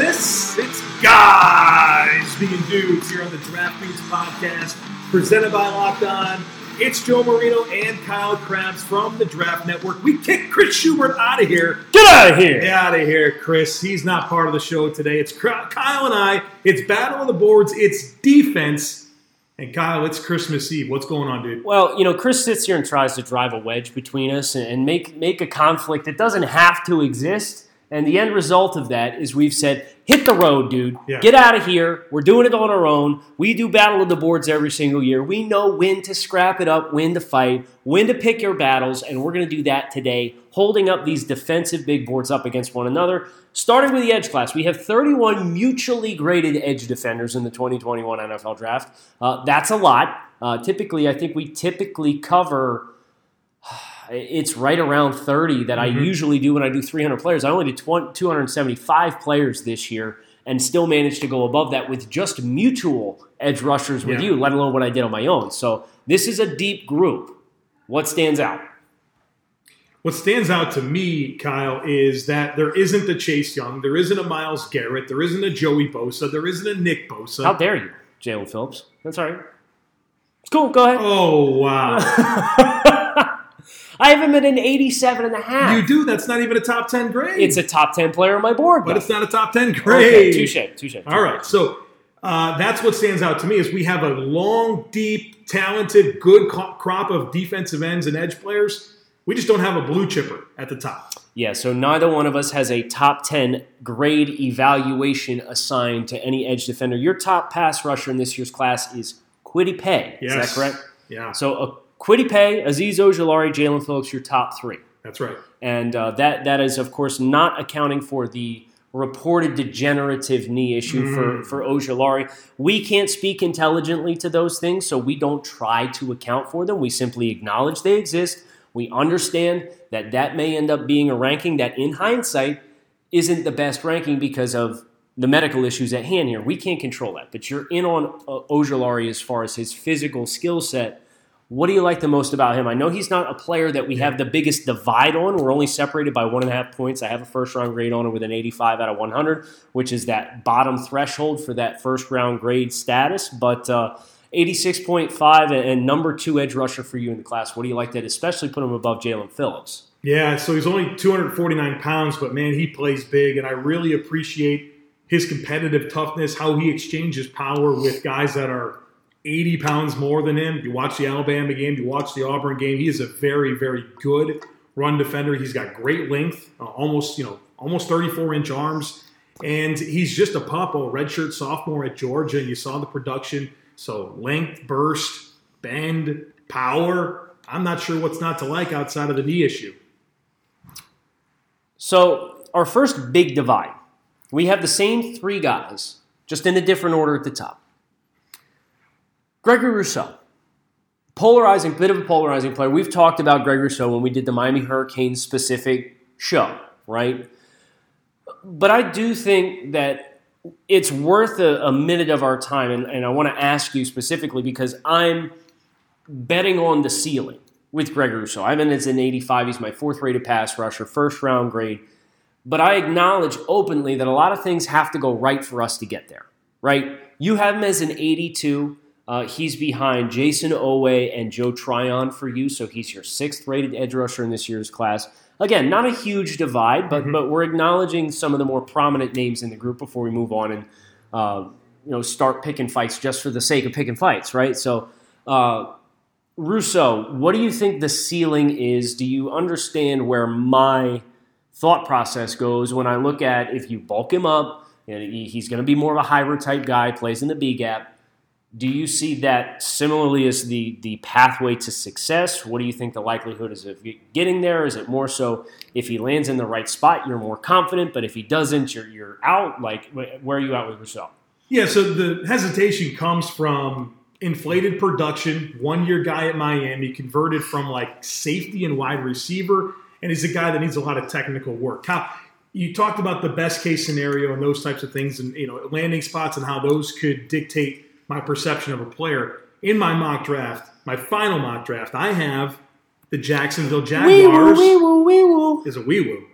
this. It's Guys Being Dudes here on the Draft Dudes Podcast, presented by Locked On. It's Joe Marino and Kyle Crabbs from the Draft Network. We kicked Chris Schubert out of here. Get out of here. Get out of here, Chris. He's not part of the show today. It's Kyle and I. It's Battle of the Boards. It's defense. And Kyle, it's Christmas Eve. What's going on, dude? Well, you know, Chris sits here and tries to drive a wedge between us and make a conflict that doesn't have to exist. And the end result of that is we've said, hit the road, dude. Yeah. Get out of here. We're doing it on our own. We do Battle of the Boards every single year. We know when to scrap it up, when to fight, when to pick your battles, and we're going to do that today, holding up these defensive big boards up against one another. Starting with the edge class, we have 31 mutually graded edge defenders in the 2021 NFL Draft. That's a lot. I think we typically cover... It's right around 30 that I usually do when I do 300 players. I only did 275 players this year and still managed to go above that with just mutual edge rushers with you, let alone what I did on my own. So this is a deep group. What stands out? What stands out to me, Kyle, is that there isn't a Chase Young. There isn't a Myles Garrett. There isn't a Joey Bosa. There isn't a Nick Bosa. How dare you, Jaelan Phillips. That's all right. It's cool. Go ahead. Oh, wow. I have him at an 87.5. You do? That's not even a top 10 grade. It's a top 10 player on my board. But it's not a top 10 grade. Okay, touche. All right, so that's what stands out to me is we have a long, deep, talented, good crop of defensive ends and edge players. We just don't have a blue chipper at the top. Yeah, so neither one of us has a top 10 grade evaluation assigned to any edge defender. Your top pass rusher in this year's class is Quidipe. Yes. Is that correct? Yeah. So Quidipe, Azeez Ojulari, Jaelan Phillips, your top three. That's right. And that is, of course, not accounting for the reported degenerative knee issue for Ojulari. We can't speak intelligently to those things, so we don't try to account for them. We simply acknowledge they exist. We understand that may end up being a ranking that, in hindsight, isn't the best ranking because of the medical issues at hand here. We can't control that. But you're in on Ojulari as far as his physical skill set. What do you like the most about him? I know he's not a player that we have the biggest divide on. We're only separated by 1.5 points. I have a first-round grade on him with an 85 out of 100, which is that bottom threshold for that first-round grade status. But 86.5 and number 2 edge rusher for you in the class. What do you like that, especially put him above Jaelan Phillips? Yeah, so he's only 249 pounds, but, man, he plays big, and I really appreciate his competitive toughness, how he exchanges power with guys that are 80 pounds more than him. You watch the Alabama game, you watch the Auburn game. He is a very, very good run defender. He's got great length, almost 34-inch arms. And he's just a pop, redshirt sophomore at Georgia. And you saw the production. So length, burst, bend, power. I'm not sure what's not to like outside of the knee issue. So our first big divide. We have the same three guys, just in a different order at the top. Gregory Rousseau, bit of a polarizing player. We've talked about Gregory Rousseau when we did the Miami Hurricanes specific show, right? But I do think that it's worth a minute of our time, and I want to ask you specifically because I'm betting on the ceiling with Gregory Rousseau. I mean, it's an 85. He's my fourth rated pass rusher, first round grade. But I acknowledge openly that a lot of things have to go right for us to get there, right? You have him as an 82. He's behind Jayson Oweh and Joe Tryon for you, so he's your sixth-rated edge rusher in this year's class. Again, not a huge divide, but we're acknowledging some of the more prominent names in the group before we move on and start picking fights just for the sake of picking fights, right? So, Rousseau, what do you think the ceiling is? Do you understand where my thought process goes when I look at if you bulk him up, and he's going to be more of a hybrid type guy, plays in the B-gap. Do you see that similarly as the pathway to success? What do you think the likelihood is of getting there? Is it more so if he lands in the right spot, you're more confident, but if he doesn't, you're out? Like, where are you at with yourself? Yeah, so the hesitation comes from inflated production, one-year guy at Miami, converted from, like, safety and wide receiver, and he's a guy that needs a lot of technical work. You talked about the best-case scenario and those types of things and, landing spots and how those could dictate – my perception of a player. In my mock draft, my final mock draft, I have the Jacksonville Jaguars. Wee-woo, wee-woo, wee-woo. Is a wee-woo.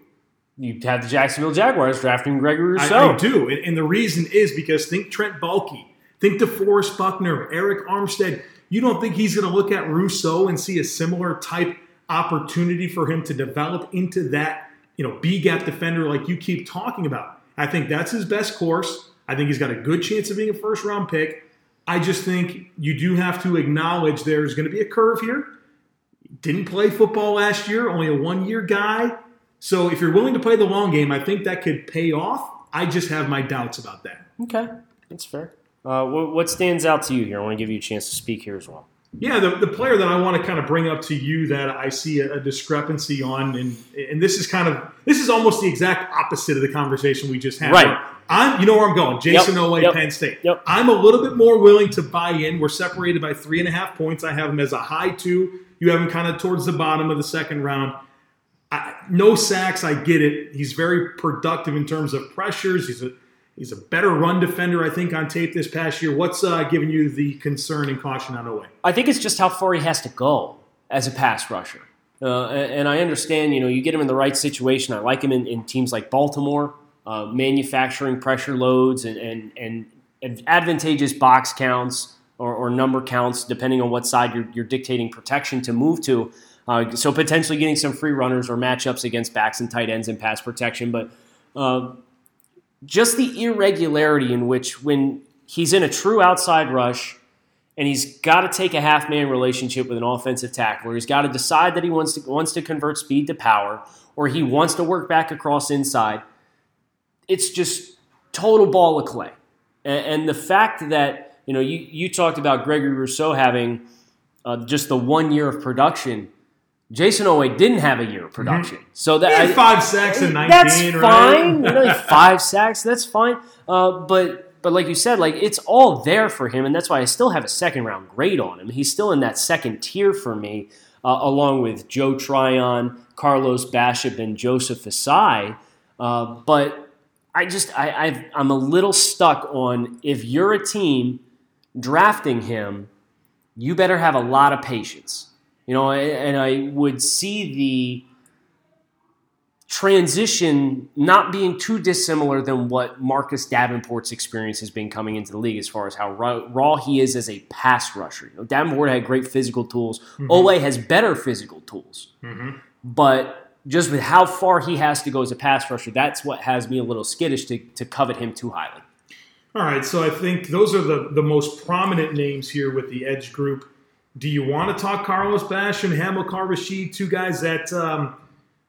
you have the Jacksonville Jaguars drafting Gregory Rousseau. I do, and the reason is because think Trent Baalke, think DeForest Buckner, Eric Armstead. You don't think he's going to look at Rousseau and see a similar type opportunity for him to develop into that, B-gap defender like you keep talking about? I think that's his best course. I think he's got a good chance of being a first-round pick. I just think you do have to acknowledge there's going to be a curve here. Didn't play football last year, only a one-year guy. So if you're willing to play the long game, I think that could pay off. I just have my doubts about that. Okay, that's fair. What stands out to you here? I want to give you a chance to speak here as well. Yeah, the player that I want to kind of bring up to you that I see a discrepancy on, and this is almost the exact opposite of the conversation we just had. Right. You know where I'm going. Jason Oweh, Penn State. Yep. I'm a little bit more willing to buy in. We're separated by 3.5 points. I have him as a high 2. You have him kind of towards the bottom of the second round. No sacks, I get it. He's very productive in terms of pressures. He's a better run defender, I think, on tape this past year. What's giving you the concern and caution on Oweh? I think it's just how far he has to go as a pass rusher. And I understand, you get him in the right situation. I like him in teams like Baltimore, manufacturing pressure loads and advantageous box counts or number counts, depending on what side you're dictating protection to move to. So potentially getting some free runners or matchups against backs and tight ends in pass protection. But just the irregularity in which when he's in a true outside rush and he's got to take a half-man relationship with an offensive tackler, he's got to decide that he wants to convert speed to power, or he wants to work back across inside. It's just total ball of clay. And the fact that, you talked about Gregory Rousseau having just the 1 year of production. Jason Oweh didn't have a year of production. Mm-hmm. So that, he had 5 sacks in 19, that's right? Fine. 5 sacks, that's fine. But like you said, it's all there for him, and that's why I still have a second-round grade on him. He's still in that second tier for me, along with Joe Tryon, Carlos Basham, and Joseph Asai. But I'm a little stuck on, if you're a team drafting him, you better have a lot of patience. And I would see the transition not being too dissimilar than what Marcus Davenport's experience has been coming into the league as far as how raw he is as a pass rusher. Davenport had great physical tools. Mm-hmm. Oweh has better physical tools. Mm-hmm. But just with how far he has to go as a pass rusher, that's what has me a little skittish to covet him too highly. All right, so I think those are the most prominent names here with the edge group. Do you want to talk Carlos Basham, Hamilcar Rashid, two guys that,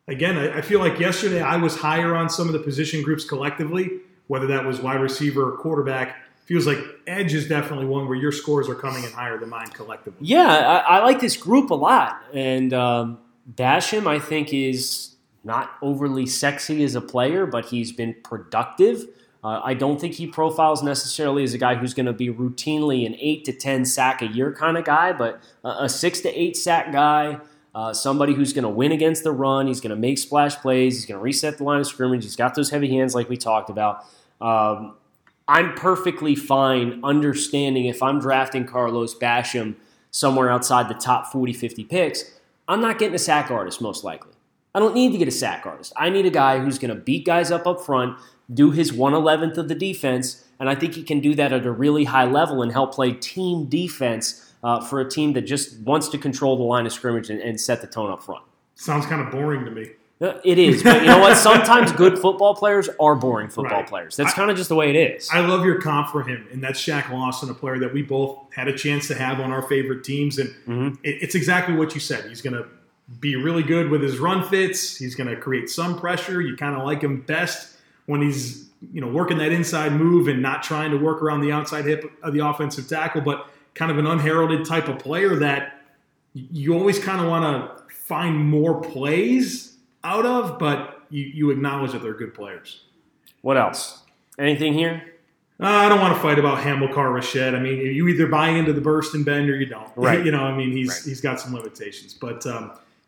again, I feel like yesterday I was higher on some of the position groups collectively, whether that was wide receiver or quarterback. Feels like edge is definitely one where your scores are coming in higher than mine collectively. Yeah, I like this group a lot. And Basham, I think, is not overly sexy as a player, but he's been productive. I don't think he profiles necessarily as a guy who's going to be routinely an 8 to 10 sack a year kind of guy, but a 6 to 8 sack guy, somebody who's going to win against the run. He's going to make splash plays. He's going to reset the line of scrimmage. He's got those heavy hands like we talked about. I'm perfectly fine understanding if I'm drafting Carlos Basham somewhere outside the top 40, 50 picks, I'm not getting a sack artist most likely. I don't need to get a sack artist. I need a guy who's going to beat guys up front, do his 1/11th of the defense, and I think he can do that at a really high level and help play team defense for a team that just wants to control the line of scrimmage and set the tone up front. Sounds kind of boring to me. It is, but you know what? Sometimes good football players are boring football players. That's kind of just the way it is. I love your comp for him, and that's Shaq Lawson, a player that we both had a chance to have on our favorite teams, and It's exactly what you said. He's going to be really good with his run fits. He's going to create some pressure. You kind of like him best when he's, working that inside move and not trying to work around the outside hip of the offensive tackle, but kind of an unheralded type of player that you always kind of want to find more plays out of, but you acknowledge that they're good players. What else? Anything here? I don't want to fight about Hamilcar Rashid. I mean, you either buy into the burst and bend or you don't. Right. He's got some limitations, but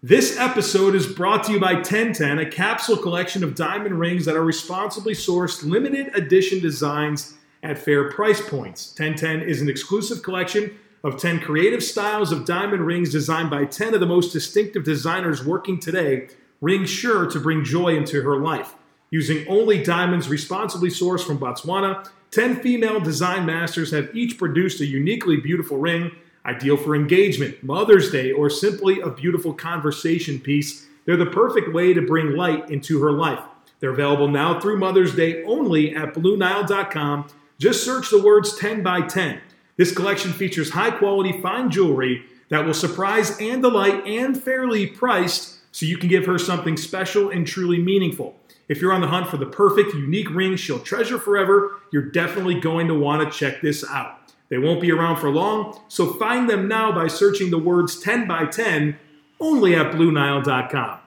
this episode is brought to you by 1010, a capsule collection of diamond rings that are responsibly sourced, limited edition designs at fair price points. 1010 is an exclusive collection of 10 creative styles of diamond rings designed by 10 of the most distinctive designers working today ring sure to bring joy into her life. Using only diamonds responsibly sourced from Botswana, 10 female design masters have each produced a uniquely beautiful ring, ideal for engagement, Mother's Day, or simply a beautiful conversation piece. They're the perfect way to bring light into her life. They're available now through Mother's Day only at BlueNile.com. Just search the words 10 by 10. This collection features high-quality fine jewelry that will surprise and delight and fairly priced so you can give her something special and truly meaningful. If you're on the hunt for the perfect, unique ring she'll treasure forever, you're definitely going to want to check this out. They won't be around for long, so find them now by searching the words 10 by 10 only at BlueNile.com.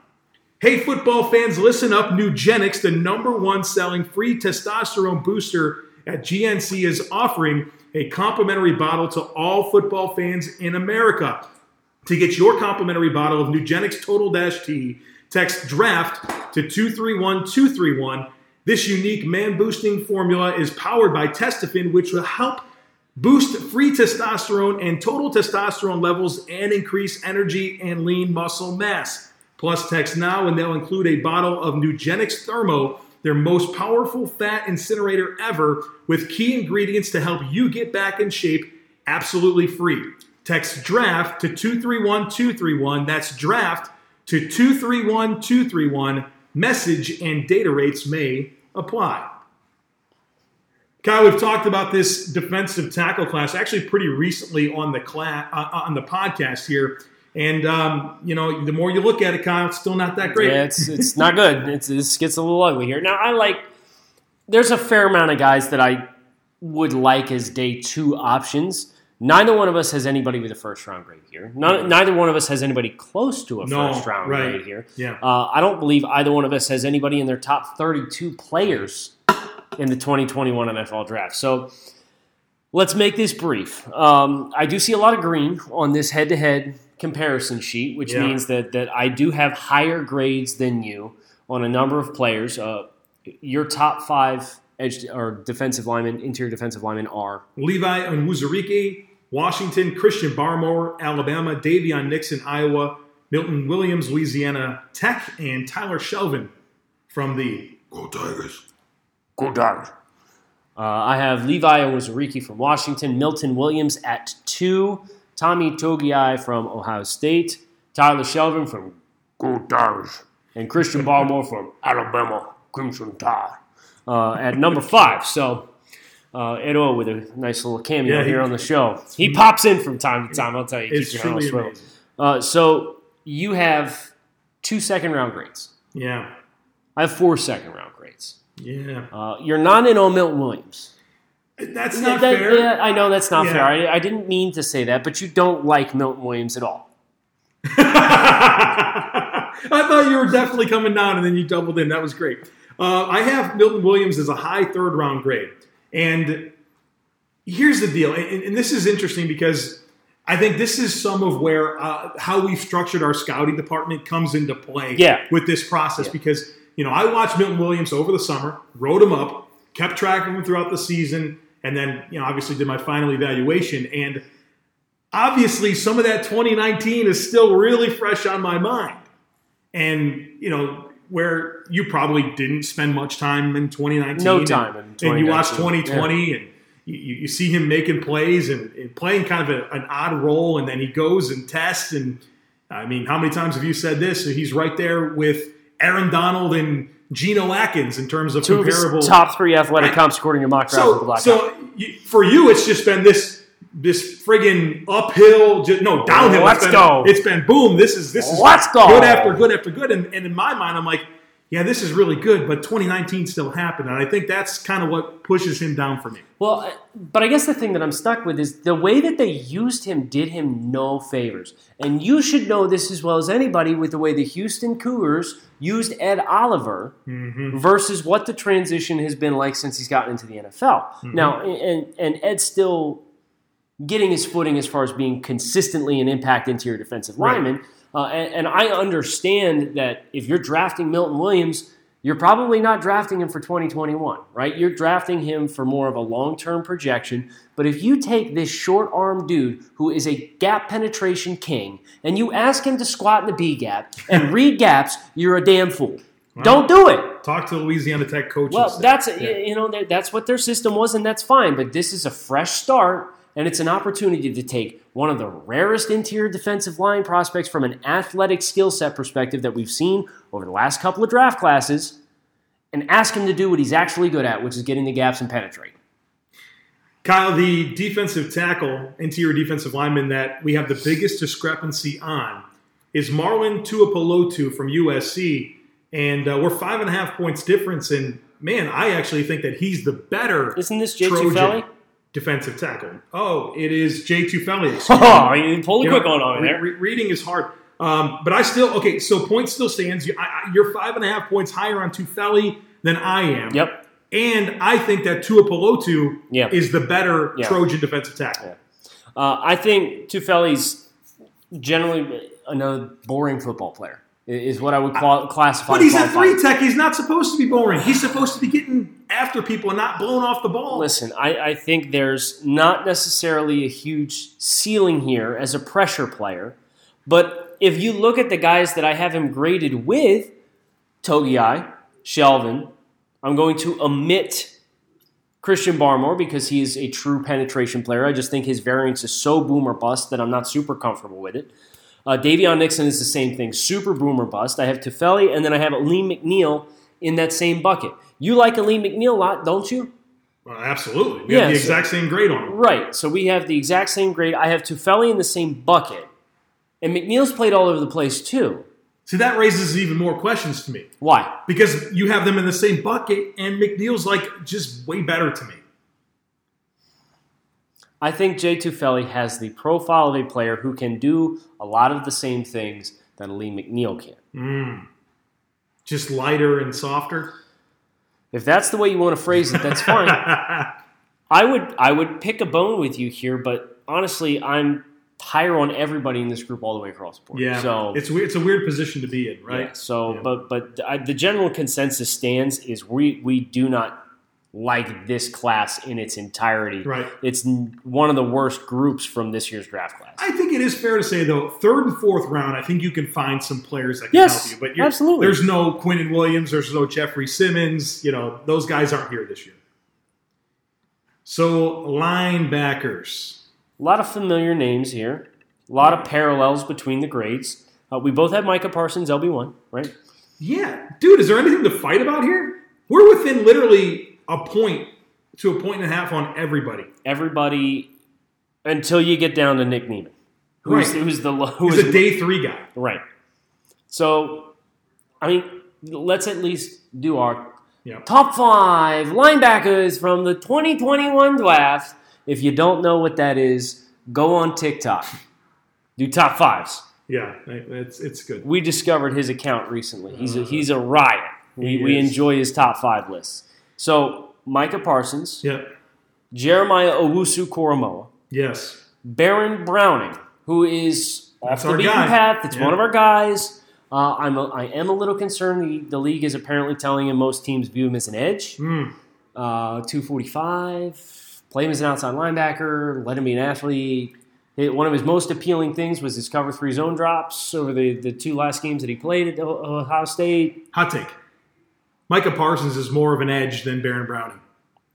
Hey, football fans, listen up. Nugenix, the number one selling free testosterone booster at GNC, is offering a complimentary bottle to all football fans in America. To get your complimentary bottle of Nugenix Total-T, text DRAFT to 231231. This unique man-boosting formula is powered by Testofen, which will help boost free testosterone and total testosterone levels and increase energy and lean muscle mass. Plus, text now and they'll include a bottle of Nugenix Thermo, their most powerful fat incinerator ever, with key ingredients to help you get back in shape absolutely free. Text DRAFT to 231231. That's DRAFT to 231231. Message and data rates may apply. Kyle, we've talked about this defensive tackle class actually pretty recently on the podcast here, and the more you look at it, Kyle, it's still not that great. Yeah, it's not good. This gets a little ugly here. Now, there's a fair amount of guys that I would like as day two options. Neither one of us has anybody with a first round grade here. Neither one of us has anybody close to a first round grade here. Yeah. I don't believe either one of us has anybody in their top 32 players in the 2021 NFL Draft. So let's make this brief. I do see a lot of green on this head-to-head comparison sheet, which means that I do have higher grades than you on a number of players. Your top five interior defensive linemen are Levi Onwuzurike, Washington, Christian Barmore, Alabama, Davion Nixon, Iowa, Milton Williams, Louisiana Tech, and Tyler Shelvin from the Go Tigers. Go down. I have Levi Onwuzurike from Washington, Milton Williams at 2, Tommy Togiai from Ohio State, Tyler Shelvin from Go Tigers, and Christian Barmore from Alabama Crimson Tide at number 5. So Ed Oliver with a nice little cameo here on the show. He pops in from time to time. I'll tell you, keep your hand on the So you have 2 second-round grades. Yeah. I have 4 second-round grades. Yeah, you're not in on Milton Williams. That's not fair. Yeah, I know that's not fair. I didn't mean to say that, but you don't like Milton Williams at all. I thought you were definitely coming down, and then you doubled in. That was great. I have Milton Williams as a high third-round grade. And here's the deal, and this is interesting because I think this is some of where how we've structured our scouting department comes into play with this process because – I watched Milton Williams over the summer, wrote him up, kept track of him throughout the season, and then, obviously did my final evaluation. And obviously some of that 2019 is still really fresh on my mind. And, where you probably didn't spend much time in 2019. No time in 2019. And you watched 2020 and you see him making plays and playing kind of an odd role. And then he goes and tests. And, I mean, how many times have you said this? He's right there with Aaron Donald and Geno Atkins in terms of comparable top 3 athletic comps according to mock draft. For you, it's just been this friggin' uphill, downhill. Let's go. It's been boom. This is good after good after good. And in my mind, I'm like, yeah, this is really good, but 2019 still happened. And I think that's kind of what pushes him down for me. Well, but I guess the thing that I'm stuck with is the way that they used him did him no favors. And you should know this as well as anybody with the way the Houston Cougars used Ed Oliver versus what the transition has been like since he's gotten into the NFL. Mm-hmm. Now, and Ed's still getting his footing as far as being consistently an impact interior defensive lineman. Right. And I understand that if you're drafting Milton Williams, you're probably not drafting him for 2021, right? You're drafting him for more of a long-term projection. But if you take this short-arm dude who is a gap penetration king and you ask him to squat in the B gap and read gaps, you're a damn fool. Wow. Don't do it. Talk to Louisiana Tech coaches. Well, that's what their system was, and that's fine. But this is a fresh start, and it's an opportunity to take one of the rarest interior defensive line prospects from an athletic skill set perspective that we've seen over the last couple of draft classes and ask him to do what he's actually good at, which is get in the gaps and penetrate. Kyle, the defensive tackle, interior defensive lineman that we have the biggest discrepancy on is Marlon Tuapolotu from USC. And we're 5.5 points difference. And, man, I actually think that he's the better. Isn't this Jay Tufele? Defensive tackle. Oh, it is Jay Tufele. Oh, you pulled a quick one over there. Reading is hard. But I still, okay, so point still stands. You're 5.5 points higher on Tufele than I am. Yep. And I think that Tuapolotu is the better Trojan defensive tackle. Yeah. I think Tufele's generally another boring football player. Is what I would classify. But he's a three-tech. He's not supposed to be boring. He's supposed to be getting after people and not blown off the ball. Listen, I think there's not necessarily a huge ceiling here as a pressure player. But if you look at the guys that I have him graded with, Togiai, Shelvin, I'm going to omit Christian Barmore because he is a true penetration player. I just think his variance is so boom or bust that I'm not super comfortable with it. Davion Nixon is the same thing, super boomer bust. I have Tufele, and then I have Alim McNeill in that same bucket. You like Alim McNeill a lot, don't you? Well, absolutely. We have the exact same grade on him. Right, so we have the exact same grade. I have Tufele in the same bucket, and McNeil's played all over the place too. See, that raises even more questions to me. Why? Because you have them in the same bucket, and McNeil's like just way better to me. I think Jay Tufele has the profile of a player who can do a lot of the same things that Alim McNeill can. Just lighter and softer? If that's the way you want to phrase it, that's fine. I would pick a bone with you here, but honestly, I'm higher on everybody in this group all the way across the board. Yeah, so, it's a weird position to be in, right? Yeah, so, yeah. But the general consensus stands is we do not like this class in its entirety. Right. It's one of the worst groups from this year's draft class. I think it is fair to say, though, third and fourth round, I think you can find some players that can help you. But absolutely. There's no Quinnen Williams. There's no Jeffrey Simmons. You know, those guys aren't here this year. So, linebackers. A lot of familiar names here. A lot of parallels between the grades. We both have Micah Parsons, LB1, right? Yeah. Dude, is there anything to fight about here? We're within literally a point to a point and a half on everybody. Everybody until you get down to Nick Neiman, who's a day three guy. Right. So, I mean, let's at least do our top five linebackers from the 2021 draft. If you don't know what that is, go on TikTok. Do top fives. Yeah, it's good. We discovered his account recently. He's a riot. We enjoy his top five lists. So, Micah Parsons. Yep. Jeremiah Owusu-Koramoah. Yes. Baron Browning, who is off the beaten path. That's one of our guys. I am a little concerned. The league is apparently telling him most teams view him as an edge. 245. Play him as an outside linebacker. Let him be an athlete. One of his most appealing things was his cover three zone drops over the two last games that he played at Ohio State. Hot take. Micah Parsons is more of an edge than Baron Browning.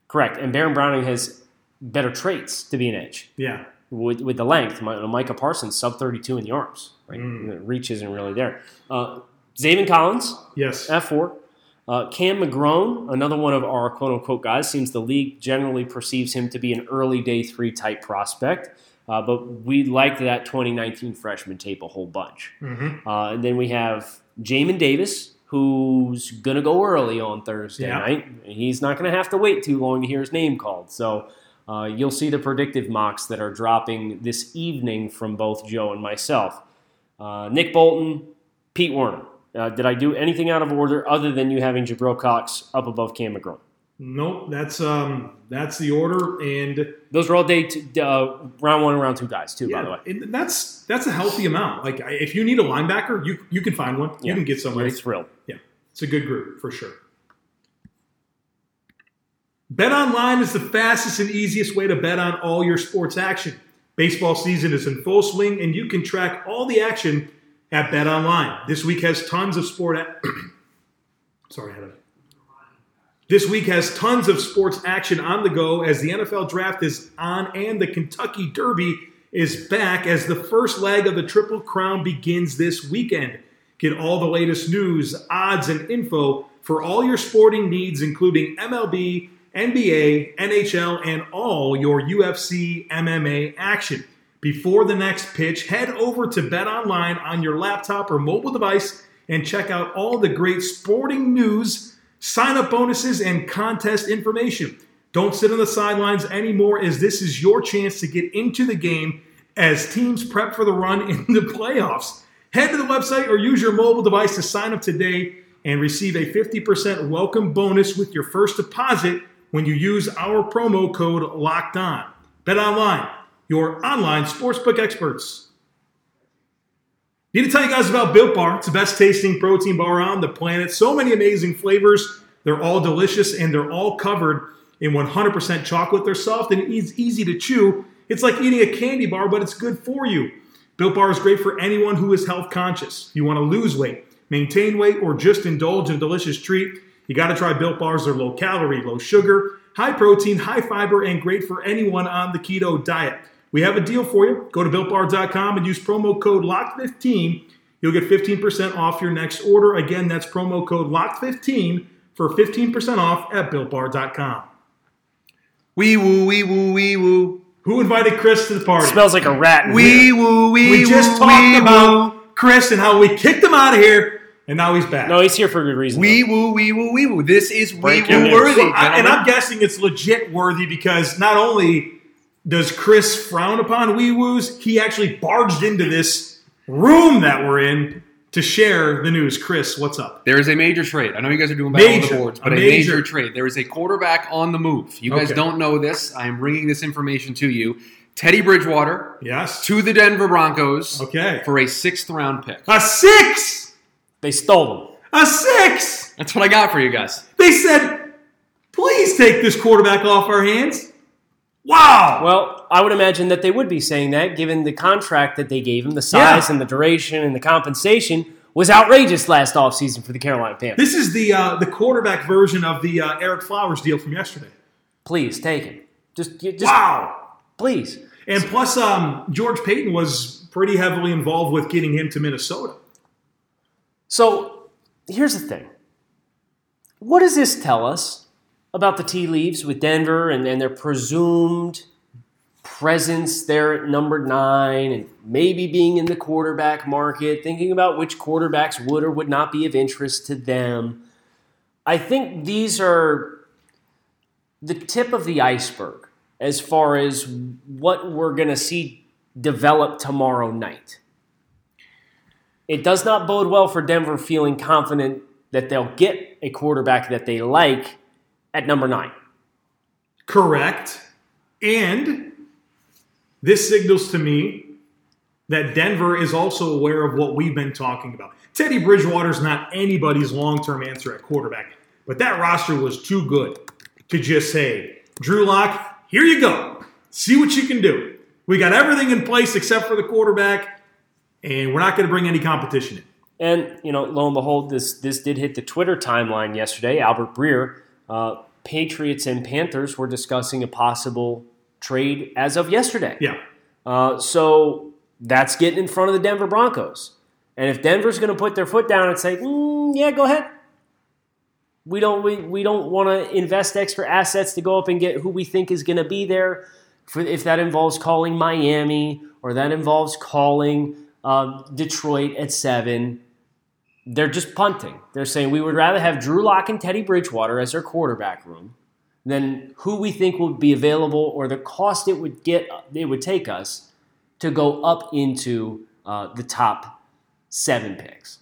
Correct. And Baron Browning has better traits to be an edge. Yeah. With the length. Micah Parsons, sub 32 in the arms. Right? The reach isn't really there. Zaven Collins. Yes. F4. Cam McGrone, another one of our quote-unquote guys. Seems the league generally perceives him to be an early day three type prospect. But we liked that 2019 freshman tape a whole bunch. Mm-hmm. And then we have Jamin Davis, who's going to go early on Thursday night. He's not going to have to wait too long to hear his name called. So you'll see the predictive mocks that are dropping this evening from both Joe and myself. Nick Bolton, Pete Werner. Did I do anything out of order other than you having Jabril Cox up above Cam McGrone? Nope, that's the order, and those are all day round one and round two guys too. Yeah, by the way, and that's a healthy amount. Like if you need a linebacker, you can find one. You can get somebody. It's thrilled. Yeah. It's a good group for sure. BetOnline is the fastest and easiest way to bet on all your sports action. Baseball season is in full swing, and you can track all the action at BetOnline. This week has tons of sports action on the go as the NFL Draft is on and the Kentucky Derby is back as the first leg of the Triple Crown begins this weekend. Get all the latest news, odds, and info for all your sporting needs, including MLB, NBA, NHL, and all your UFC MMA action. Before the next pitch, head over to BetOnline on your laptop or mobile device and check out all the great sporting news, sign-up bonuses, and contest information. Don't sit on the sidelines anymore, as this is your chance to get into the game as teams prep for the run in the playoffs. Head to the website or use your mobile device to sign up today and receive a 50% welcome bonus with your first deposit when you use our promo code LOCKEDON. BetOnline, your online sportsbook experts. Need to tell you guys about Built Bar. It's the best tasting protein bar on the planet. So many amazing flavors. They're all delicious, and they're all covered in 100% chocolate. They're soft and easy to chew. It's like eating a candy bar, but it's good for you. Built Bar is great for anyone who is health conscious. You want to lose weight, maintain weight, or just indulge in a delicious treat, you got to try Built Bars. They're low calorie, low sugar, high protein, high fiber, and great for anyone on the keto diet. We have a deal for you. Go to BuiltBar.com and use promo code LOCK15. You'll get 15% off your next order. Again, that's promo code LOCK15 for 15% off at BuiltBar.com. Wee-woo, wee-woo, wee-woo. Who invited Chris to the party? It smells like a rat in here. Wee-woo, wee-woo, we just talked about Chris and how we kicked him out of here. And now he's back. No, he's here for a good reason. Wee woo, wee woo, wee woo. This is wee woo worthy. And I'm guessing it's legit worthy, because not only does Chris frown upon wee woos, he actually barged into this room that we're in to share the news. Chris, what's up? There is a major trade. I know you guys are doing battle on the boards, but a major trade. There is a quarterback on the move. You guys don't know this. I am bringing this information to you. Teddy Bridgewater, yes, to the Denver Broncos, for a 6th round pick. A 6th? They stole him. A 6! That's what I got for you guys. They said, please take this quarterback off our hands. Wow! Well, I would imagine that they would be saying that, given the contract that they gave him, the size and the duration and the compensation was outrageous last offseason for the Carolina Panthers. This is the quarterback version of the Eric Flowers deal from yesterday. Please, take it. Just wow! Please. And plus, George Payton was pretty heavily involved with getting him to Minnesota. So, here's the thing. What does this tell us about the tea leaves with Denver and their presumed presence there at number 9 and maybe being in the quarterback market, thinking about which quarterbacks would or would not be of interest to them? I think these are the tip of the iceberg as far as what we're going to see develop tomorrow night. It does not bode well for Denver feeling confident that they'll get a quarterback that they like at number 9. Correct. And this signals to me that Denver is also aware of what we've been talking about. Teddy Bridgewater's not anybody's long-term answer at quarterback, but that roster was too good to just say, Drew Lock, here you go. See what you can do. We got everything in place except for the quarterback. And we're not going to bring any competition in. And, you know, lo and behold, this did hit the Twitter timeline yesterday. Albert Breer, Patriots and Panthers were discussing a possible trade as of yesterday. Yeah. So that's getting in front of the Denver Broncos. And if Denver's going to put their foot down and say, yeah, go ahead. We don't want to invest extra assets to go up and get who we think is going to be there. If that involves calling Miami or that involves calling Detroit at 7, they're just punting. They're saying we would rather have Drew Lock and Teddy Bridgewater as their quarterback room than who we think would be available or the cost it would take us to go up into the top 7 picks.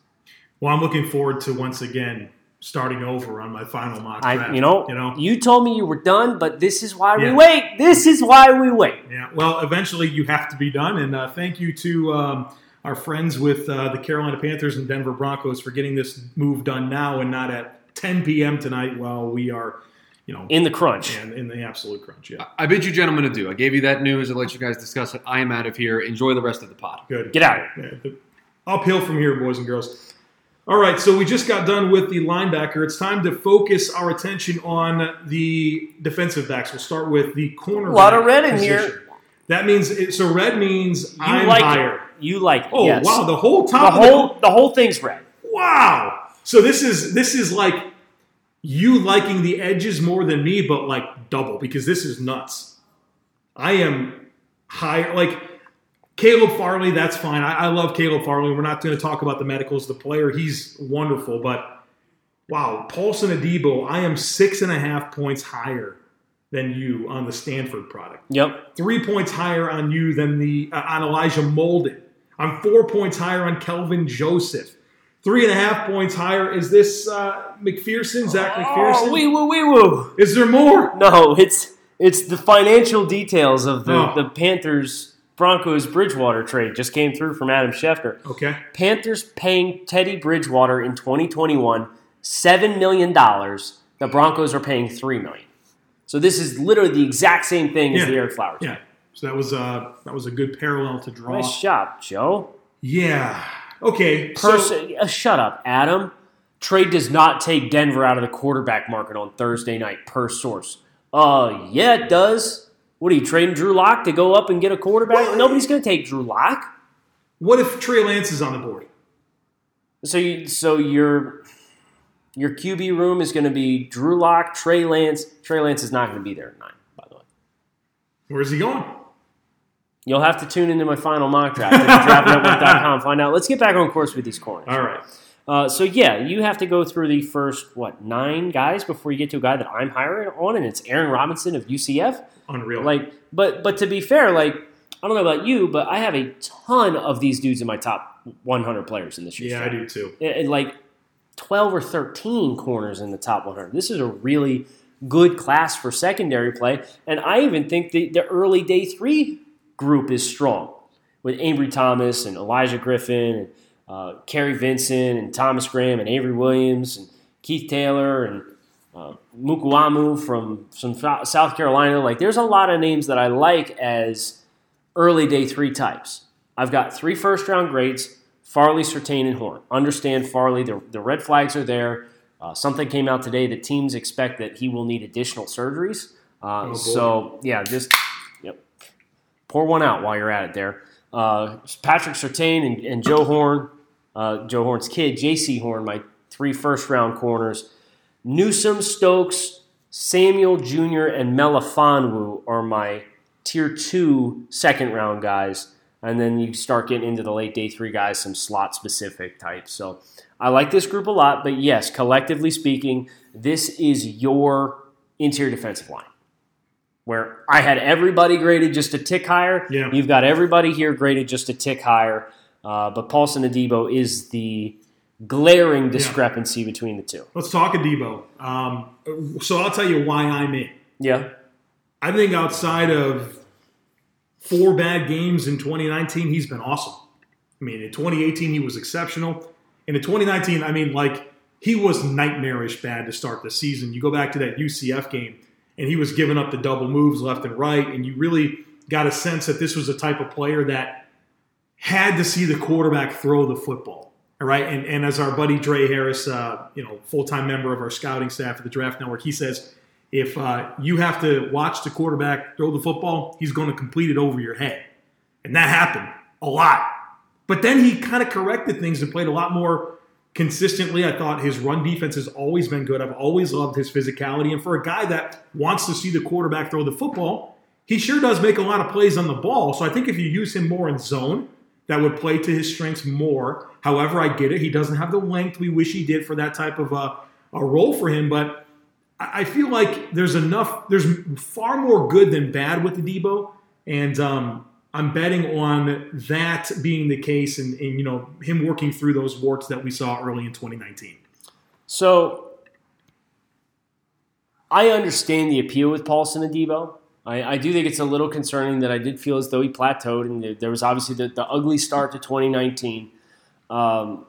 Well, I'm looking forward to once again starting over on my final mock draft. You told me you were done, but this is why we wait. This is why we wait. Yeah. Well, eventually you have to be done, and thank you to our friends with the Carolina Panthers and Denver Broncos for getting this move done now and not at 10 p.m. tonight while we are, in the crunch. In the absolute crunch, yeah. I bid you gentlemen adieu. I gave you that news. I'll let you guys discuss it. I am out of here. Enjoy the rest of the pod. Good. Get out of here. Yeah. Uphill from here, boys and girls. All right, so we just got done with the linebacker. It's time to focus our attention on the defensive backs. We'll start with the cornerback. A lot of red in position. Here. That means red means you I'm like higher. It. You like it? Oh yes. Wow! The whole top, the whole thing's red. Wow! So this is like you liking the edges more than me, but like double because this is nuts. I am higher. Like Caleb Farley, that's fine. I love Caleb Farley. We're not going to talk about the medicals. The player, he's wonderful. But, wow, Paulson Adebo, I am 6.5 points higher than you on the Stanford product. Yep. 3 points higher on you than on Elijah Molden. I'm 4 points higher on Kelvin Joseph. 3.5 points higher. Is this McPherson, Zach McPherson? Oh, wee-woo. Is there more? No, it's the financial details of the Panthers Broncos Bridgewater trade just came through from Adam Schefter. Okay. Panthers paying Teddy Bridgewater in 2021 $7 million. The Broncos are paying $3 million. So this is literally the exact same thing as the Eric Flowers. Yeah. So that was a good parallel to draw. Nice shot, Joe. Yeah. Okay. Shut up, Adam. Trade does not take Denver out of the quarterback market on Thursday night, per source. Yeah, it does. What are you, trading Drew Lock to go up and get a quarterback? Well, nobody's going to take Drew Lock. What if Trey Lance is on the board? So your QB room is going to be Drew Lock, Trey Lance. Trey Lance is not going to be there at 9, by the way. Where's he going? You'll have to tune into my final mock draft at draftnetwork.com. Find out. Let's get back on course with these corners. All right. You have to go through the first, 9 guys before you get to a guy that I'm hiring on, and it's Aaron Robinson of UCF. Unreal. But to be fair, I don't know about you, but I have a ton of these dudes in my top 100 players in this year's draft. I do too. And 12 or 13 corners in the top 100. This is a really good class for secondary play, and I even think the early day 3 group is strong with Ambry Thomas and Elijah Griffin and Kerry Vincent and Thomas Graham and Avery Williams and Keith Taylor and Mukuamu from South Carolina. There's a lot of names that I like as early day 3 types. I've got 3 first-round grades, Farley, Surtain, and Horn. Understand Farley. The red flags are there. Something came out today that teams expect that he will need additional surgeries. Pour one out while you're at it there. Patrick Surtain and Joe Horn, Joe Horn's kid, J.C. Horn, my 3 first-round corners. Newsom, Stokes, Samuel Jr., and Melifonwu are my Tier 2 second-round guys. And then you start getting into the late Day 3 guys, some slot-specific types. So I like this group a lot, but yes, collectively speaking, this is your interior defensive line, where I had everybody graded just a tick higher. Yeah. You've got everybody here graded just a tick higher. But Paulson Adebo is the glaring discrepancy between the two. Let's talk Adebo. So I'll tell you why I'm in. Yeah. I think outside of 4 bad games in 2019, he's been awesome. I mean, in 2018, he was exceptional. And in 2019, he was nightmarish bad to start the season. You go back to that UCF game, and he was giving up the double moves left and right, and you really got a sense that this was a type of player that had to see the quarterback throw the football, all right? And as our buddy Dre Harris, full-time member of our scouting staff at the Draft Network, he says, if you have to watch the quarterback throw the football, he's going to complete it over your head. And that happened a lot. But then he kind of corrected things and played a lot more consistently. I thought his run defense has always been good. I've always loved his physicality. And for a guy that wants to see the quarterback throw the football, he sure does make a lot of plays on the ball. So I think if you use him more in zone, that would play to his strengths more. However, I get it. He doesn't have the length we wish he did for that type of a role for him. But I feel like there's far more good than bad with Adebo. And I'm betting on that being the case and him working through those warts that we saw early in 2019. So I understand the appeal with Paulson Adebo. I do think it's a little concerning that I did feel as though he plateaued, and there was obviously the ugly start to 2019. But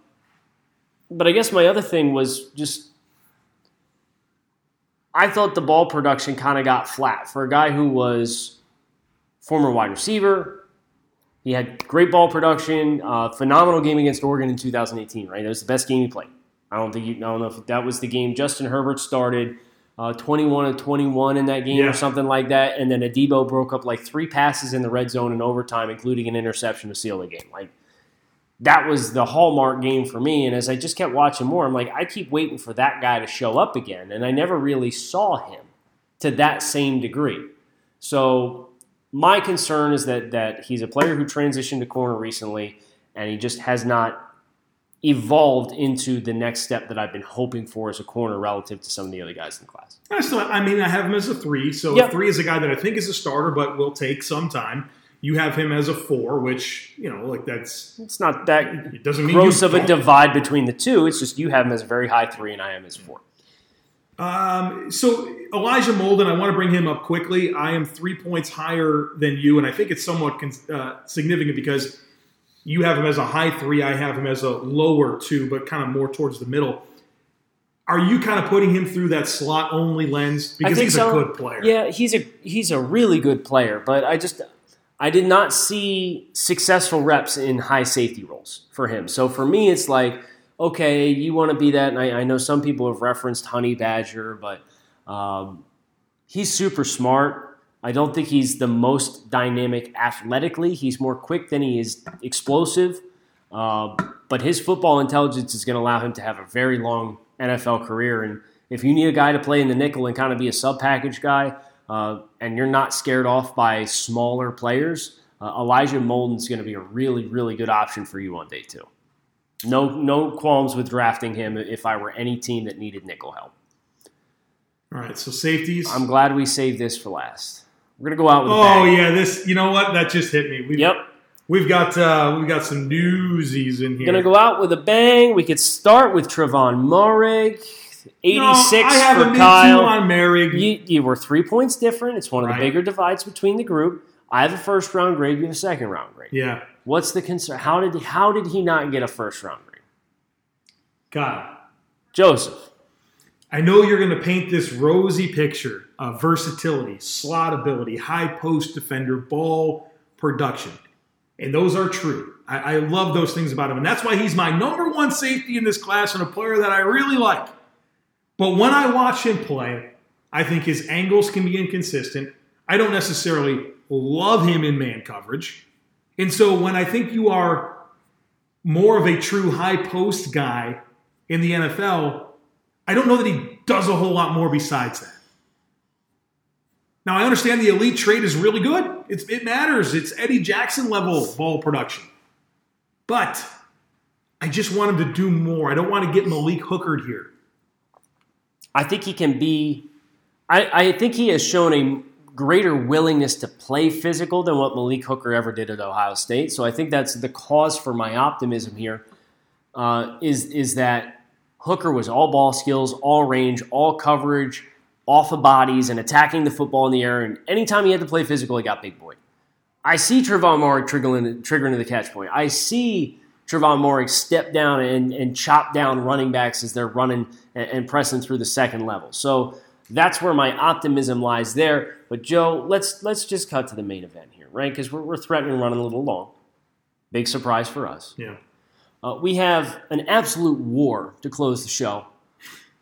I guess my other thing was just I thought the ball production kind of got flat for a guy who was former wide receiver. He had great ball production, phenomenal game against Oregon in 2018, right? That was the best game he played. I don't know if that was the game Justin Herbert started 21-21 in that game or something like that, and then Adebo broke up like three passes in the red zone in overtime, including an interception to seal the game. Like, that was the hallmark game for me, and as I just kept watching more, I'm like, I keep waiting for that guy to show up again, and I never really saw him to that same degree. So my concern is that he's a player who transitioned to corner recently, and he just has not evolved into the next step that I've been hoping for as a corner relative to some of the other guys in the class. I have him as a 3, so a 3 is a guy that I think is a starter but will take some time. You have him as a 4, which, it's not that it doesn't gross mean of a divide between the two. It's just you have him as a very high 3 and I am as a 4. So Elijah Molden, I want to bring him up quickly. I am 3 points higher than you, and I think it's somewhat significant because you have him as a high 3. I have him as a lower 2, but kind of more towards the middle. Are you kind of putting him through that slot-only lens? Because he's a good player. Yeah, he's a really good player, but I did not see successful reps in high safety roles for him. So for me, it's like, okay, you want to be that, and I know some people have referenced Honey Badger, but he's super smart. I don't think he's the most dynamic athletically. He's more quick than he is explosive. But his football intelligence is going to allow him to have a very long NFL career. And if you need a guy to play in the nickel and kind of be a sub-package guy, and you're not scared off by smaller players, Elijah Molden's going to be a really, really good option for you on day two. No qualms with drafting him if I were any team that needed nickel help. All right, so safeties. I'm glad we saved this for last. We're going to go out with this, you know what? That just hit me. We've got some newsies in here. Going to go out with a bang. We could start with Trevon Moehrig, 86 for Kyle. On Moehrig. You were 3 points different. It's one of the bigger divides between the group. I have a first round grade, you have a second round grade. Yeah. What's the concern? How did he not get a first round grade? Kyle. Joseph. I know you're going to paint this rosy picture of versatility, slot ability, high post defender, ball production. And those are true. I love those things about him. And that's why he's my number one safety in this class and a player that I really like. But when I watch him play, I think his angles can be inconsistent. I don't necessarily love him in man coverage. And so when I think you are more of a true high post guy in the NFL, I don't know that he does a whole lot more besides that. Now, I understand the elite trait is really good. It matters. It's Eddie Jackson level ball production. But I just want him to do more. I don't want to get Malik Hookard here. I think he can be – I think he has shown a greater willingness to play physical than what Malik Hookard ever did at Ohio State. So I think that's the cause for my optimism here is that – Hooker was all ball skills, all range, all coverage, off of bodies, and attacking the football in the air. And anytime he had to play physical, he got big boy. I see Trevon Moehrig triggering to the catch point. I see Trevon Moehrig step down and chop down running backs as they're running and pressing through the second level. So that's where my optimism lies there. But, Joe, let's just cut to the main event here, right? Because we're threatening running a little long. Big surprise for us. Yeah. We have an absolute war to close the show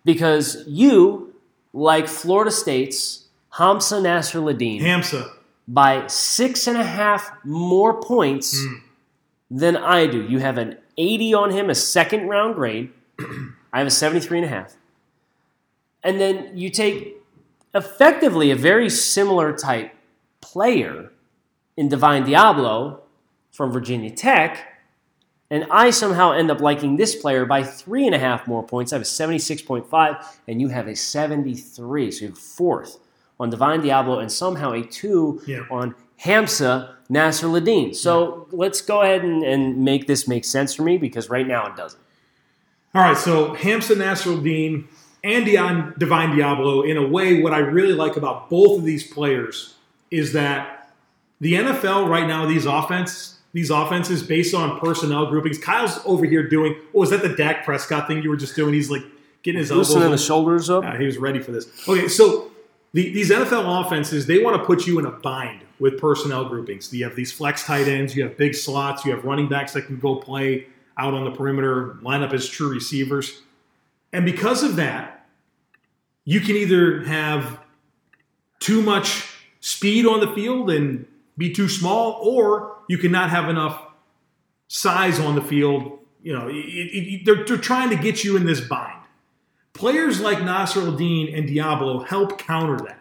because you, like Florida State's Hamza Nasser-Ladeen, by 6.5 more points than I do. You have an 80 on him, a second round grade. I have a 73.5. And then you take effectively a very similar type player in Divine Diablo from Virginia Tech, and I somehow end up liking this player by 3.5 more points. I have a 76.5, and you have a 73. So you have fourth on Divine Diablo and somehow a 2 on Hamza Nasser-Ladeen. So let's go ahead and make this make sense for me because right now it doesn't. All right, so Hamza Nasser-Ladeen and Divine Diablo, in a way, what I really like about both of these players is that the NFL right now, these offenses based on personnel groupings. Kyle's over here doing, oh, is that the Dak Prescott thing you were just doing? He's like getting his elbows and his shoulders up. He was ready for this. Okay, so these NFL offenses, they want to put you in a bind with personnel groupings. You have these flex tight ends, you have big slots, you have running backs that can go play out on the perimeter, line up as true receivers. And because of that, you can either have too much speed on the field and be too small, or you cannot have enough size on the field. You know, they're trying to get you in this bind. Players like Nasir Al-Deen and Diablo help counter that.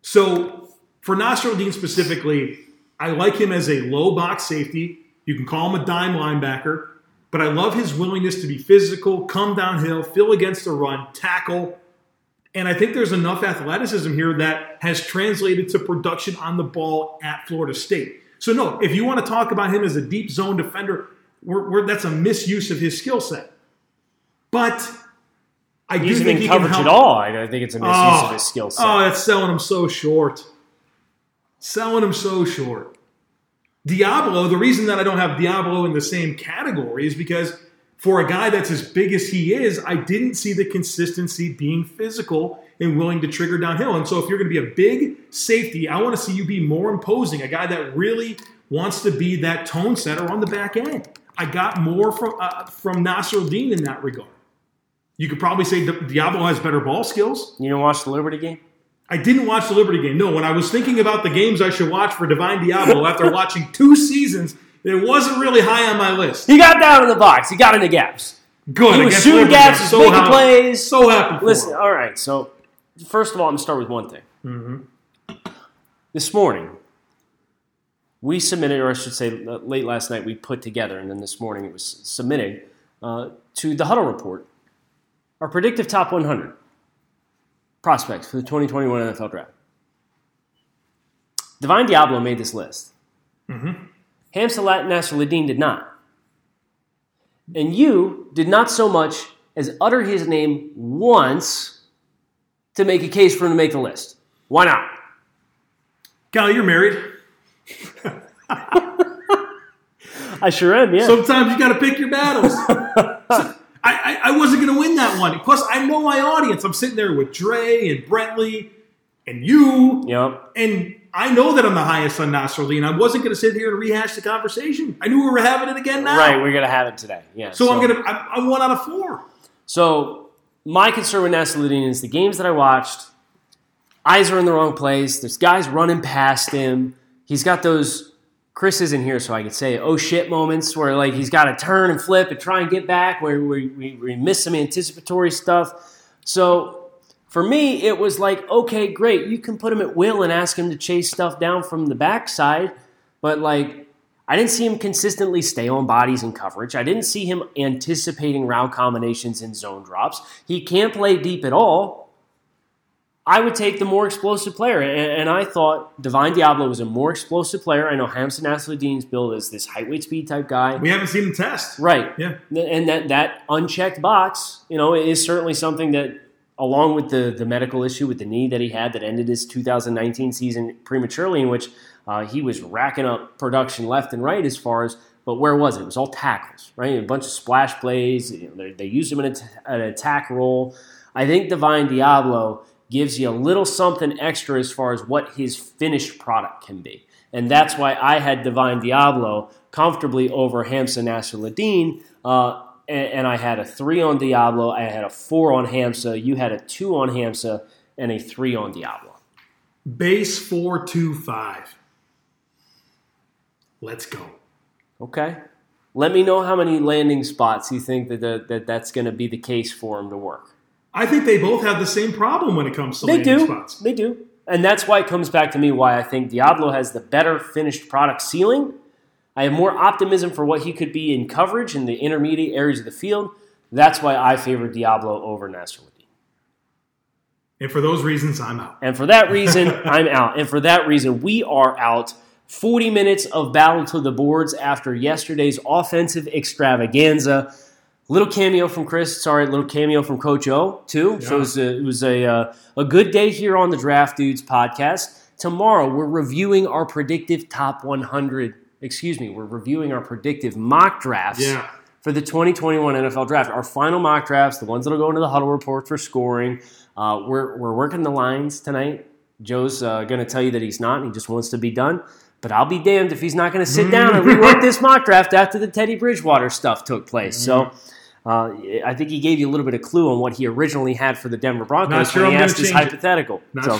So for Nasir Al-Deen specifically, I like him as a low box safety. You can call him a dime linebacker, but I love his willingness to be physical, come downhill, fill against the run, tackle. And I think there's enough athleticism here that has translated to production on the ball at Florida State. So no, if you want to talk about him as a deep zone defender, that's a misuse of his skill set. But I do think he can help. He hasn't been coverage at all. I don't think it's a misuse of his skill set. Oh, that's selling him so short. Diablo, the reason that I don't have Diablo in the same category is because for a guy that's as big as he is, I didn't see the consistency being physical and willing to trigger downhill. And so if you're going to be a big safety, I want to see you be more imposing, a guy that really wants to be that tone setter on the back end. I got more from Nasir Al-Deen in that regard. You could probably say Diablo has better ball skills. You didn't watch the Liberty game? I didn't watch the Liberty game. No, when I was thinking about the games I should watch for Divine Diablo after watching two seasons, it wasn't really high on my list. He got down in the box. He got into gaps. Good. He was shooting gaps. He was making plays. So happy. Listen, all right. So, first of all, I'm going to start with one thing. Mm-hmm. This morning, we submitted, or I should say late last night, we put together, and then this morning it was submitted to the Huddle Report, our predictive top 100. Prospects for the 2021 NFL Draft. Divine Diablo made this list. Mm-hmm. Hamza Nasir Al-Deen did not. And you did not so much as utter his name once to make a case for him to make the list. Why not? Kyle, you're married. I sure am, yeah. Sometimes you got to pick your battles. I wasn't going to win that one. Plus, I know my audience. I'm sitting there with Dre and Brentley and you. Yep. And I know that I'm the highest on Nasir Al-Deen. I wasn't going to sit here and rehash the conversation. I knew we were having it again now. Right, we're going to have it today. Yeah. So I'm 1 out of 4. So my concern with Nasir Al-Deen is the games that I watched, eyes are in the wrong place. There's guys running past him. He's got those, Chris isn't here, so I could say, oh shit moments where like he's got to turn and flip and try and get back, where we miss some anticipatory stuff. So for me, it was like, okay, great. You can put him at will and ask him to chase stuff down from the backside. But like, I didn't see him consistently stay on bodies and coverage. I didn't see him anticipating route combinations and zone drops. He can't play deep at all. I would take the more explosive player, and I thought Divine Diablo was a more explosive player. I know Hamza Nasir Al-Deen's build is this height, weight, speed type guy. We haven't seen him test. Right. Yeah. And that unchecked box, you know, is certainly something that, along with the medical issue with the knee that he had that ended his 2019 season prematurely, in which he was racking up production left and right as far as, but where was it? It was all tackles, right? A bunch of splash plays. You know, they used him in an attack role. I think Divine Diablo gives you a little something extra as far as what his finished product can be. And that's why I had Divine Diablo comfortably over Hamza Nasir Al-Deen, and I had a 3 on Diablo, I had a 4 on Hamza, you had a 2 on Hamza, and a 3 on Diablo. Base 425. Let's go. Okay. Let me know how many landing spots you think that's going to be the case for him to work. I think they both have the same problem when it comes to landing spots. They do. And that's why it comes back to me why I think Diablo has the better finished product ceiling. I have more optimism for what he could be in coverage in the intermediate areas of the field. That's why I favor Diablo over Nasir Al-Deen. And for those reasons, I'm out. And for that reason, I'm out. And for that reason, we are out. 40 minutes of battle to the boards after yesterday's offensive extravaganza. Little cameo from Chris. Sorry, little cameo from Coach O, too. Yeah. So it was a good day here on the Draft Dudes podcast. Tomorrow, we're reviewing our predictive top 100. Excuse me, we're reviewing our predictive mock drafts for the 2021 NFL Draft. Our final mock drafts, the ones that'll go into the huddle report for scoring. We're working the lines tonight. Joe's going to tell you that he's not, and he just wants to be done. But I'll be damned if he's not going to sit down and rework this mock draft after the Teddy Bridgewater stuff took place. So I think he gave you a little bit of clue on what he originally had for the Denver Broncos when he asked his hypothetical. Not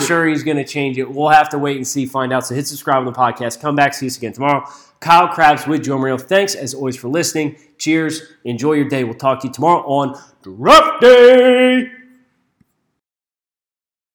sure he's going to change it. We'll have to wait and see, find out. So hit subscribe on the podcast. Come back, see us again tomorrow. Kyle Crabbs with Joe Marino. Thanks, as always, for listening. Cheers. Enjoy your day. We'll talk to you tomorrow on Draft Day.